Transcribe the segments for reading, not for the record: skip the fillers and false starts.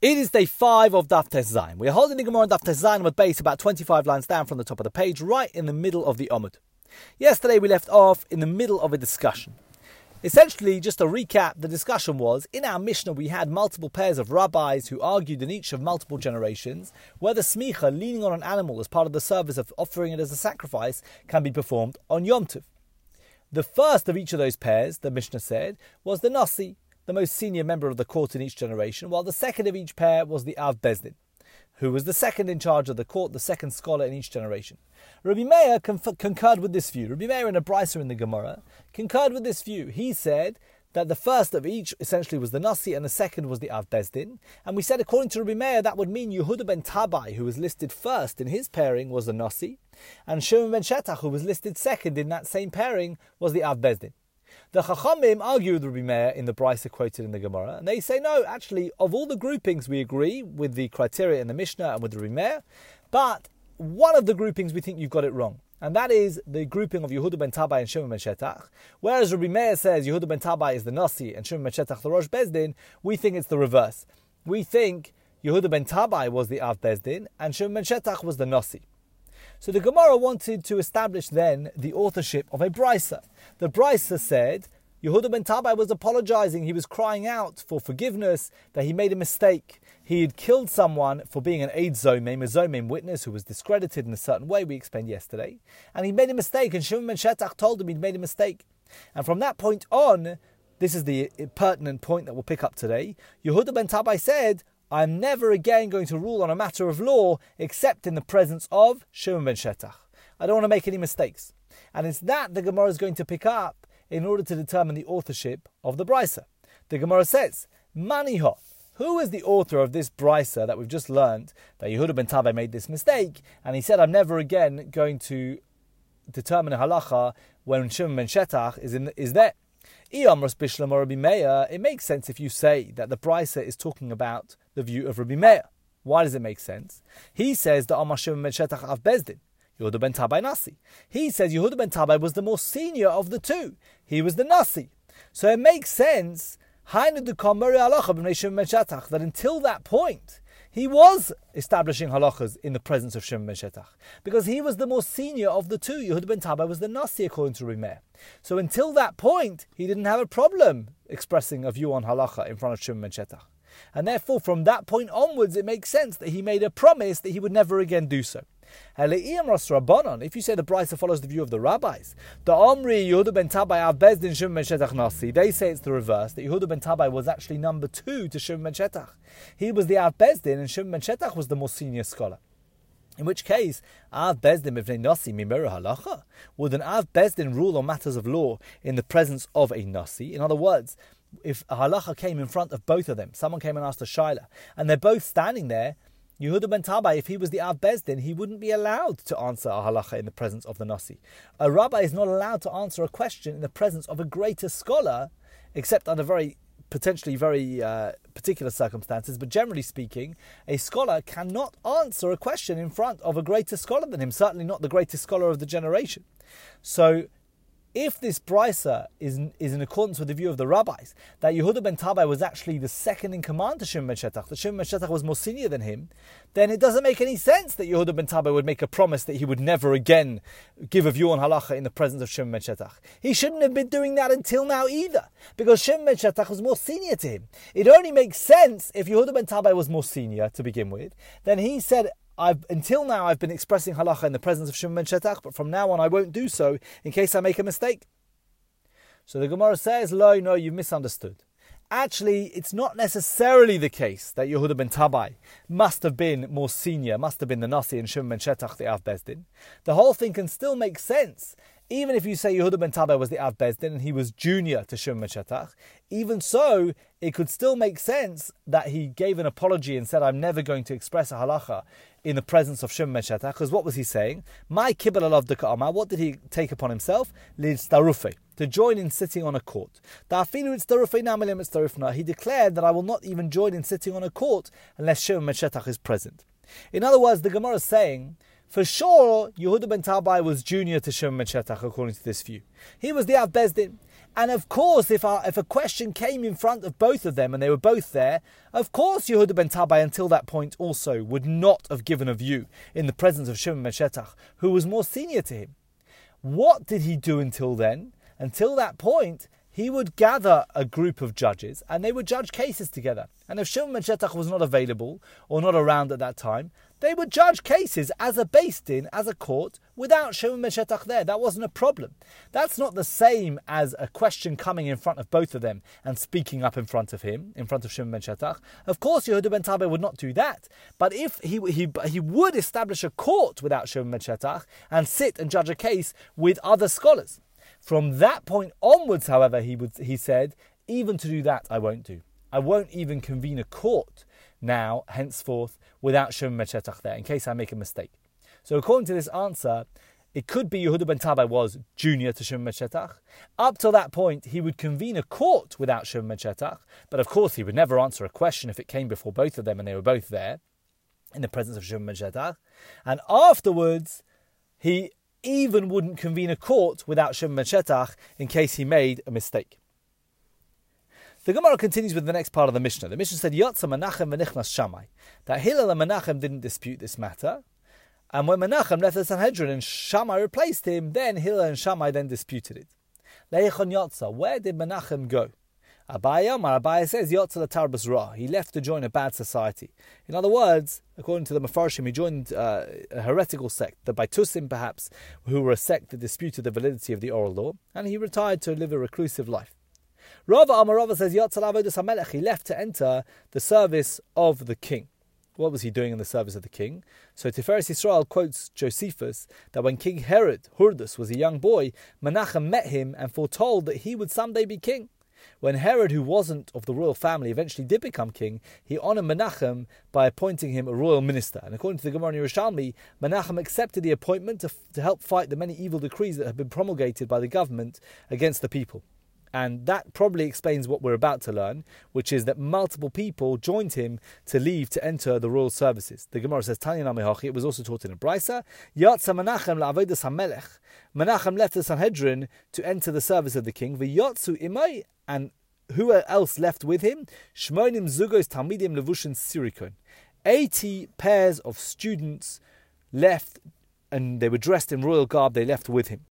It is day 5 of Daf Tes Zayin. We are holding the Gemara on Daf Tes Zayin with base about 25 lines down from the top of the page, right in the middle of the Omud. Yesterday we left off in the middle of a discussion. Essentially, just to recap, the discussion was, in our Mishnah we had multiple pairs of rabbis who argued in each of multiple generations whether smicha, leaning on an animal as part of the service of offering it as a sacrifice, can be performed on Yom Tov. The first of each of those pairs, the Mishnah said, was the Nasi, the most senior member of the court in each generation, while the second of each pair was the Av Bezdin, who was the second in charge of the court, the second scholar in each generation. Rabbi Meir concurred with this view. Rabbi Meir and Abrisa in the Gemara concurred with this view. He said that the first of each essentially was the Nasi and the second was the Av Bezdin. And we said according to Rabbi Meir that would mean Yehuda ben Tabai, who was listed first in his pairing, was the Nasi, and Shimon ben Shetach, who was listed second in that same pairing, was the Av Bezdin. The Chachamim argue with Rabbi Meir in the Brisa quoted in the Gemara, and they say, no, actually, of all the groupings we agree with the criteria in the Mishnah and with Rabbi Meir, but one of the groupings we think you've got it wrong, and that is the grouping of Yehuda ben Tabai and Shimon ben Shetach. Whereas Rabbi Meir says Yehuda ben Tabai is the Nasi and Shimon ben Shetach the Rosh Bezdin, we think it's the reverse. We think Yehuda ben Tabai was the Av Bezdin and Shimon ben Shetach was the Nasi. So the Gemara wanted to establish then the authorship of a Brisa. The Brisa said Yehuda ben Tabai was apologizing. He was crying out for forgiveness, that he made a mistake. He had killed someone for being an Eid Zomem, a Zomem witness who was discredited in a certain way, we explained yesterday. And he made a mistake, and Shimon ben Shetach told him he'd made a mistake. And from that point on, this is the pertinent point that we'll pick up today, Yehuda ben Tabai said, I'm never again going to rule on a matter of law except in the presence of Shimon ben Shetach. I don't want to make any mistakes. And it's that the Gemara is going to pick up in order to determine the authorship of the Brisa. The Gemara says, Maniho, who is the author of this Brisa that we've just learned that Yehuda ben Tabai made this mistake? And he said, I'm never again going to determine a halacha when Shimon ben Shetach is there. Iyam Ras Bishlam or Rabbi Meir, it makes sense if you say that the Brisa is talking about the view of Rabbi Meir. Why does it make sense? He says that Amar Shimon ben Shetach Av Bezdin, Yehuda ben Tabai Nasi. He says Yehuda ben Tabai was the more senior of the two. He was the Nasi. So it makes sense that until that point, he was establishing halachas in the presence of Shimon ben Shetach, because he was the more senior of the two. Yehuda ben Tabai was the Nasi according to Rimeh. So until that point, he didn't have a problem expressing a view on halacha in front of Shimon ben Shetach. And therefore, from that point onwards, it makes sense that he made a promise that he would never again do so. If you say the Brisa follows the view of the rabbis, the Omri Yehuda ben Tabai Av Bezdin Shimon ben Shetach Nasi, they say it's the reverse, that Yehuda ben Tabai was actually number 2 to Shimon ben Shetach. He was the Av Bezdin and Shimon ben Shetach was the more senior scholar. In which case, Av Bezdin Mivnei Nasi Mimera Halacha, would an Av Bezdin rule on matters of law in the presence of a Nasi? In other words, if a halacha came in front of both of them, someone came and asked a shaila, and they're both standing there, Yehuda ben Tabai, if he was the Av Bezdin, he wouldn't be allowed to answer a halacha in the presence of the Nasi. A rabbi is not allowed to answer a question in the presence of a greater scholar, except under very particular circumstances. But generally speaking, a scholar cannot answer a question in front of a greater scholar than him, certainly not the greatest scholar of the generation. So, if this Brisa is in accordance with the view of the rabbis, that Yehuda ben Tabai was actually the second in command to Shimon ben Shetach, that Shimon ben Shetach was more senior than him, then it doesn't make any sense that Yehuda ben Tabai would make a promise that he would never again give a view on halacha in the presence of Shimon ben Shetach. He shouldn't have been doing that until now either, because Shimon ben Shetach was more senior to him. It only makes sense if Yehuda ben Tabai was more senior to begin with. Then he said, Until now I've been expressing halacha in the presence of Shimon ben Shetach, but from now on I won't do so in case I make a mistake. So the Gemara says, Lo, no, you misunderstood. Actually, it's not necessarily the case that Yehuda ben Tabai must have been more senior, must have been the Nasi and Shimon ben Shetach the Av Bezdin. The whole thing can still make sense. Even if you say Yehuda ben Tabai was the Av Bezdin and he was junior to Shimon ben Shetach, even so, it could still make sense that he gave an apology and said, I'm never going to express a halacha in the presence of Shimon ben Shetach, because what was he saying? My kibbalah dekaama, what did he take upon himself? Lidstarufe, to join in sitting on a court. He declared that I will not even join in sitting on a court unless Shimon ben Shetach is present. In other words, the Gemara is saying, for sure, Yehuda ben Tabai was junior to Shimon ben Shetach according to this view. He was the Av Bezdin, And of course, if a question came in front of both of them and they were both there, of course Yehuda ben Tabai until that point also would not have given a view in the presence of Shimon ben Shetach, who was more senior to him. What did he do until then? Until that point, he would gather a group of judges and they would judge cases together. And if Shimon ben Shetach was not available or not around at that time, they would judge cases as a beis din, as a court, without Shimon ben Shetach there. That wasn't a problem. That's not the same as a question coming in front of both of them and speaking up in front of him, in front of Shimon ben Shetach. Of course, Yehuda ben Tabai would not do that. But if he would establish a court without Shimon ben Shetach and sit and judge a case with other scholars. From that point onwards, however, he said, even to do that, I won't do. I won't even convene a court now, henceforth, without Shimon ben Shetach there, in case I make a mistake. So according to this answer, it could be Yehuda ben Tabai was junior to Shimon ben Shetach. Up till that point, he would convene a court without Shimon ben Shetach, but of course he would never answer a question if it came before both of them and they were both there, in the presence of Shimon ben Shetach. And afterwards, he even wouldn't convene a court without Shimon ben Shetach in case he made a mistake. The Gemara continues with the next part of the Mishnah. The Mishnah said, Yotza Menachem v'nichnas Shammai. That Hillel and Menachem didn't dispute this matter. And when Menachem left the Sanhedrin and Shammai replaced him, then Hillel and Shammai then disputed it. Leichon Yotza, where did Menachem go? Abaya says, Yotza l'tarbas ra. He left to join a bad society. In other words, according to the Mefarshim, he joined a heretical sect, the Baitusim perhaps, who were a sect that disputed the validity of the oral law, and he retired to live a reclusive life. Rava says, Yotza l'avodas hamelech. He left to enter the service of the king. What was he doing in the service of the king? So Tiferes Yisrael quotes Josephus that when King Herod, Hordus, was a young boy, Menachem met him and foretold that he would someday be king. When Herod, who wasn't of the royal family, eventually did become king, he honoured Menachem by appointing him a royal minister. And according to the Gemara in Yerushalmi, Menachem accepted the appointment to help fight the many evil decrees that had been promulgated by the government against the people. And that probably explains what we're about to learn, which is that multiple people joined him to leave to enter the royal services. The Gemara says, Tanya Namehachi, it was also taught in Abrisa, Yatsa Menachem la'avodas hamelech. Menachem left the Sanhedrin to enter the service of the king, v'yatsu imai. And who else left with him? Shmonim Zugos Talmidim Levushin Sirikon. 80 pairs of students left, and they were dressed in royal garb, they left with him.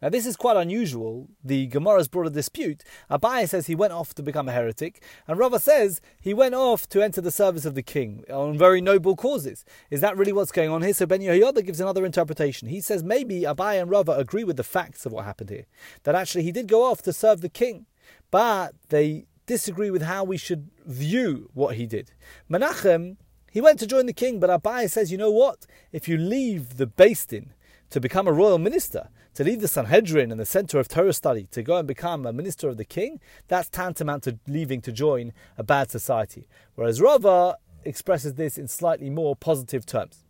Now this is quite unusual. The Gemara's brought a dispute. Abaya says he went off to become a heretic, and Rava says he went off to enter the service of the king on very noble causes. Is that really what's going on here? So Ben Yehoyada gives another interpretation. He says maybe Abaya and Rava agree with the facts of what happened here, that actually he did go off to serve the king, but they disagree with how we should view what he did. Menachem, he went to join the king, but Abaya says, you know what? If you leave the beis din to become a royal minister, to leave the Sanhedrin and the center of Torah study, to go and become a minister of the king, that's tantamount to leaving to join a bad society. Whereas Rava expresses this in slightly more positive terms.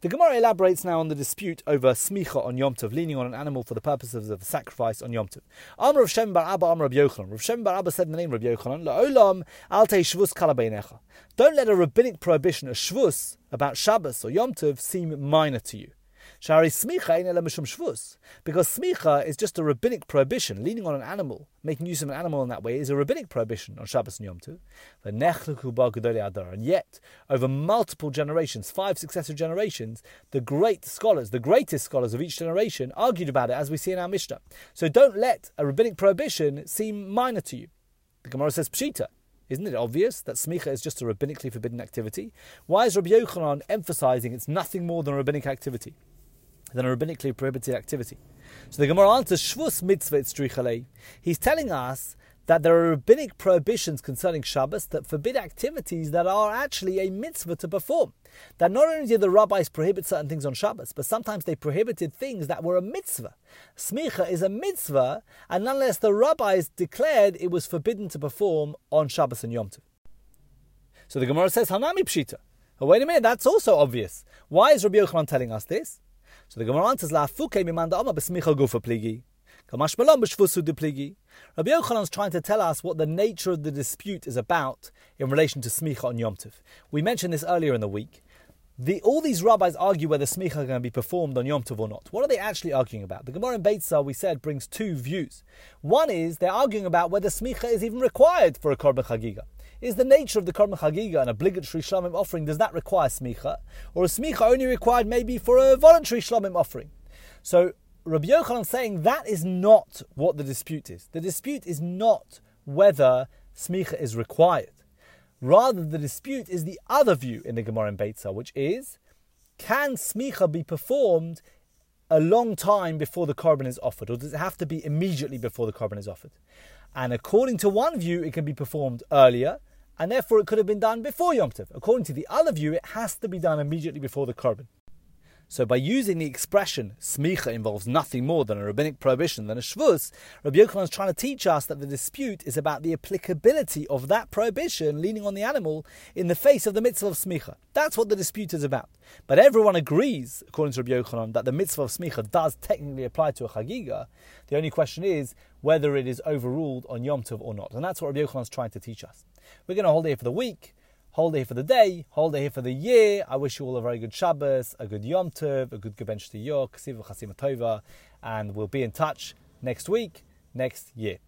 The Gemara elaborates now on the dispute over smicha on Yom Tov, leaning on an animal for the purposes of sacrifice on Yom Tov. Amr of Shem bar Abba, Amr of Yochanan. Rav Shem bar Abba said in the name of Yochanan, La'olam al te'shvus kala beinecha. Don't let a rabbinic prohibition, a shvus, about Shabbos or Yom Tov seem minor to you. Because smicha is just a rabbinic prohibition, leaning on an animal, making use of an animal in that way is a rabbinic prohibition on Shabbos and Yom Tov. And yet, over multiple generations, 5 successive generations, the greatest scholars of each generation argued about it, as we see in our Mishnah. So don't let a rabbinic prohibition seem minor to you. The Gemara says pshita. Isn't it obvious that smicha is just a rabbinically forbidden activity? Why is Rabbi Yochanan emphasizing it's nothing more than a rabbinically prohibited activity? So the Gemara answers, Shvus mitzvah tzrichalei. He's telling us that there are rabbinic prohibitions concerning Shabbos that forbid activities that are actually a mitzvah to perform. That not only did the rabbis prohibit certain things on Shabbos, but sometimes they prohibited things that were a mitzvah. Smicha is a mitzvah, and nonetheless the rabbis declared it was forbidden to perform on Shabbos and Yom Tov. So the Gemara says, Hanami pshita. Oh, wait a minute, that's also obvious. Why is Rabbi Yochanan telling us this? So the Gemara answers, La'afuke mimanda ama b'smicha gufa pligi. Rabbi Yochanan is trying to tell us what the nature of the dispute is about in relation to smicha on Yom Tov. We mentioned this earlier in the week. all these rabbis argue whether smicha are going to be performed on Yom Tov or not. What are they actually arguing about? The Gemara in Beitza, we said, brings two views. One is they're arguing about whether smicha is even required for a korban chagiga. Is the nature of the korban chagiga an obligatory shlomim offering? Does that require smicha, or is smicha only required maybe for a voluntary shlomim offering? So Rabbi Yochanan saying that is not what the dispute is. The dispute is not whether smicha is required. Rather, the dispute is the other view in the Gemara in Beitza, which is, can smicha be performed a long time before the korban is offered, or does it have to be immediately before the korban is offered? And according to one view, it can be performed earlier, and therefore it could have been done before Yom Tov. According to the other view, it has to be done immediately before the korban. So by using the expression, smicha involves nothing more than a rabbinic prohibition than a shvus, Rabbi Yochanan is trying to teach us that the dispute is about the applicability of that prohibition leaning on the animal in the face of the mitzvah of smicha. That's what the dispute is about. But everyone agrees, according to Rabbi Yochanan, that the mitzvah of smicha does technically apply to a chagiga. The only question is whether it is overruled on Yom Tov or not. And that's what Rabbi Yochanan is trying to teach us. We're going to hold it here for the week. Hold it here for the day, hold it here for the year. I wish you all a very good Shabbos, a good Yom Tov, a good Gebench to York, Siva Chasima Tova, and we'll be in touch next week, next year.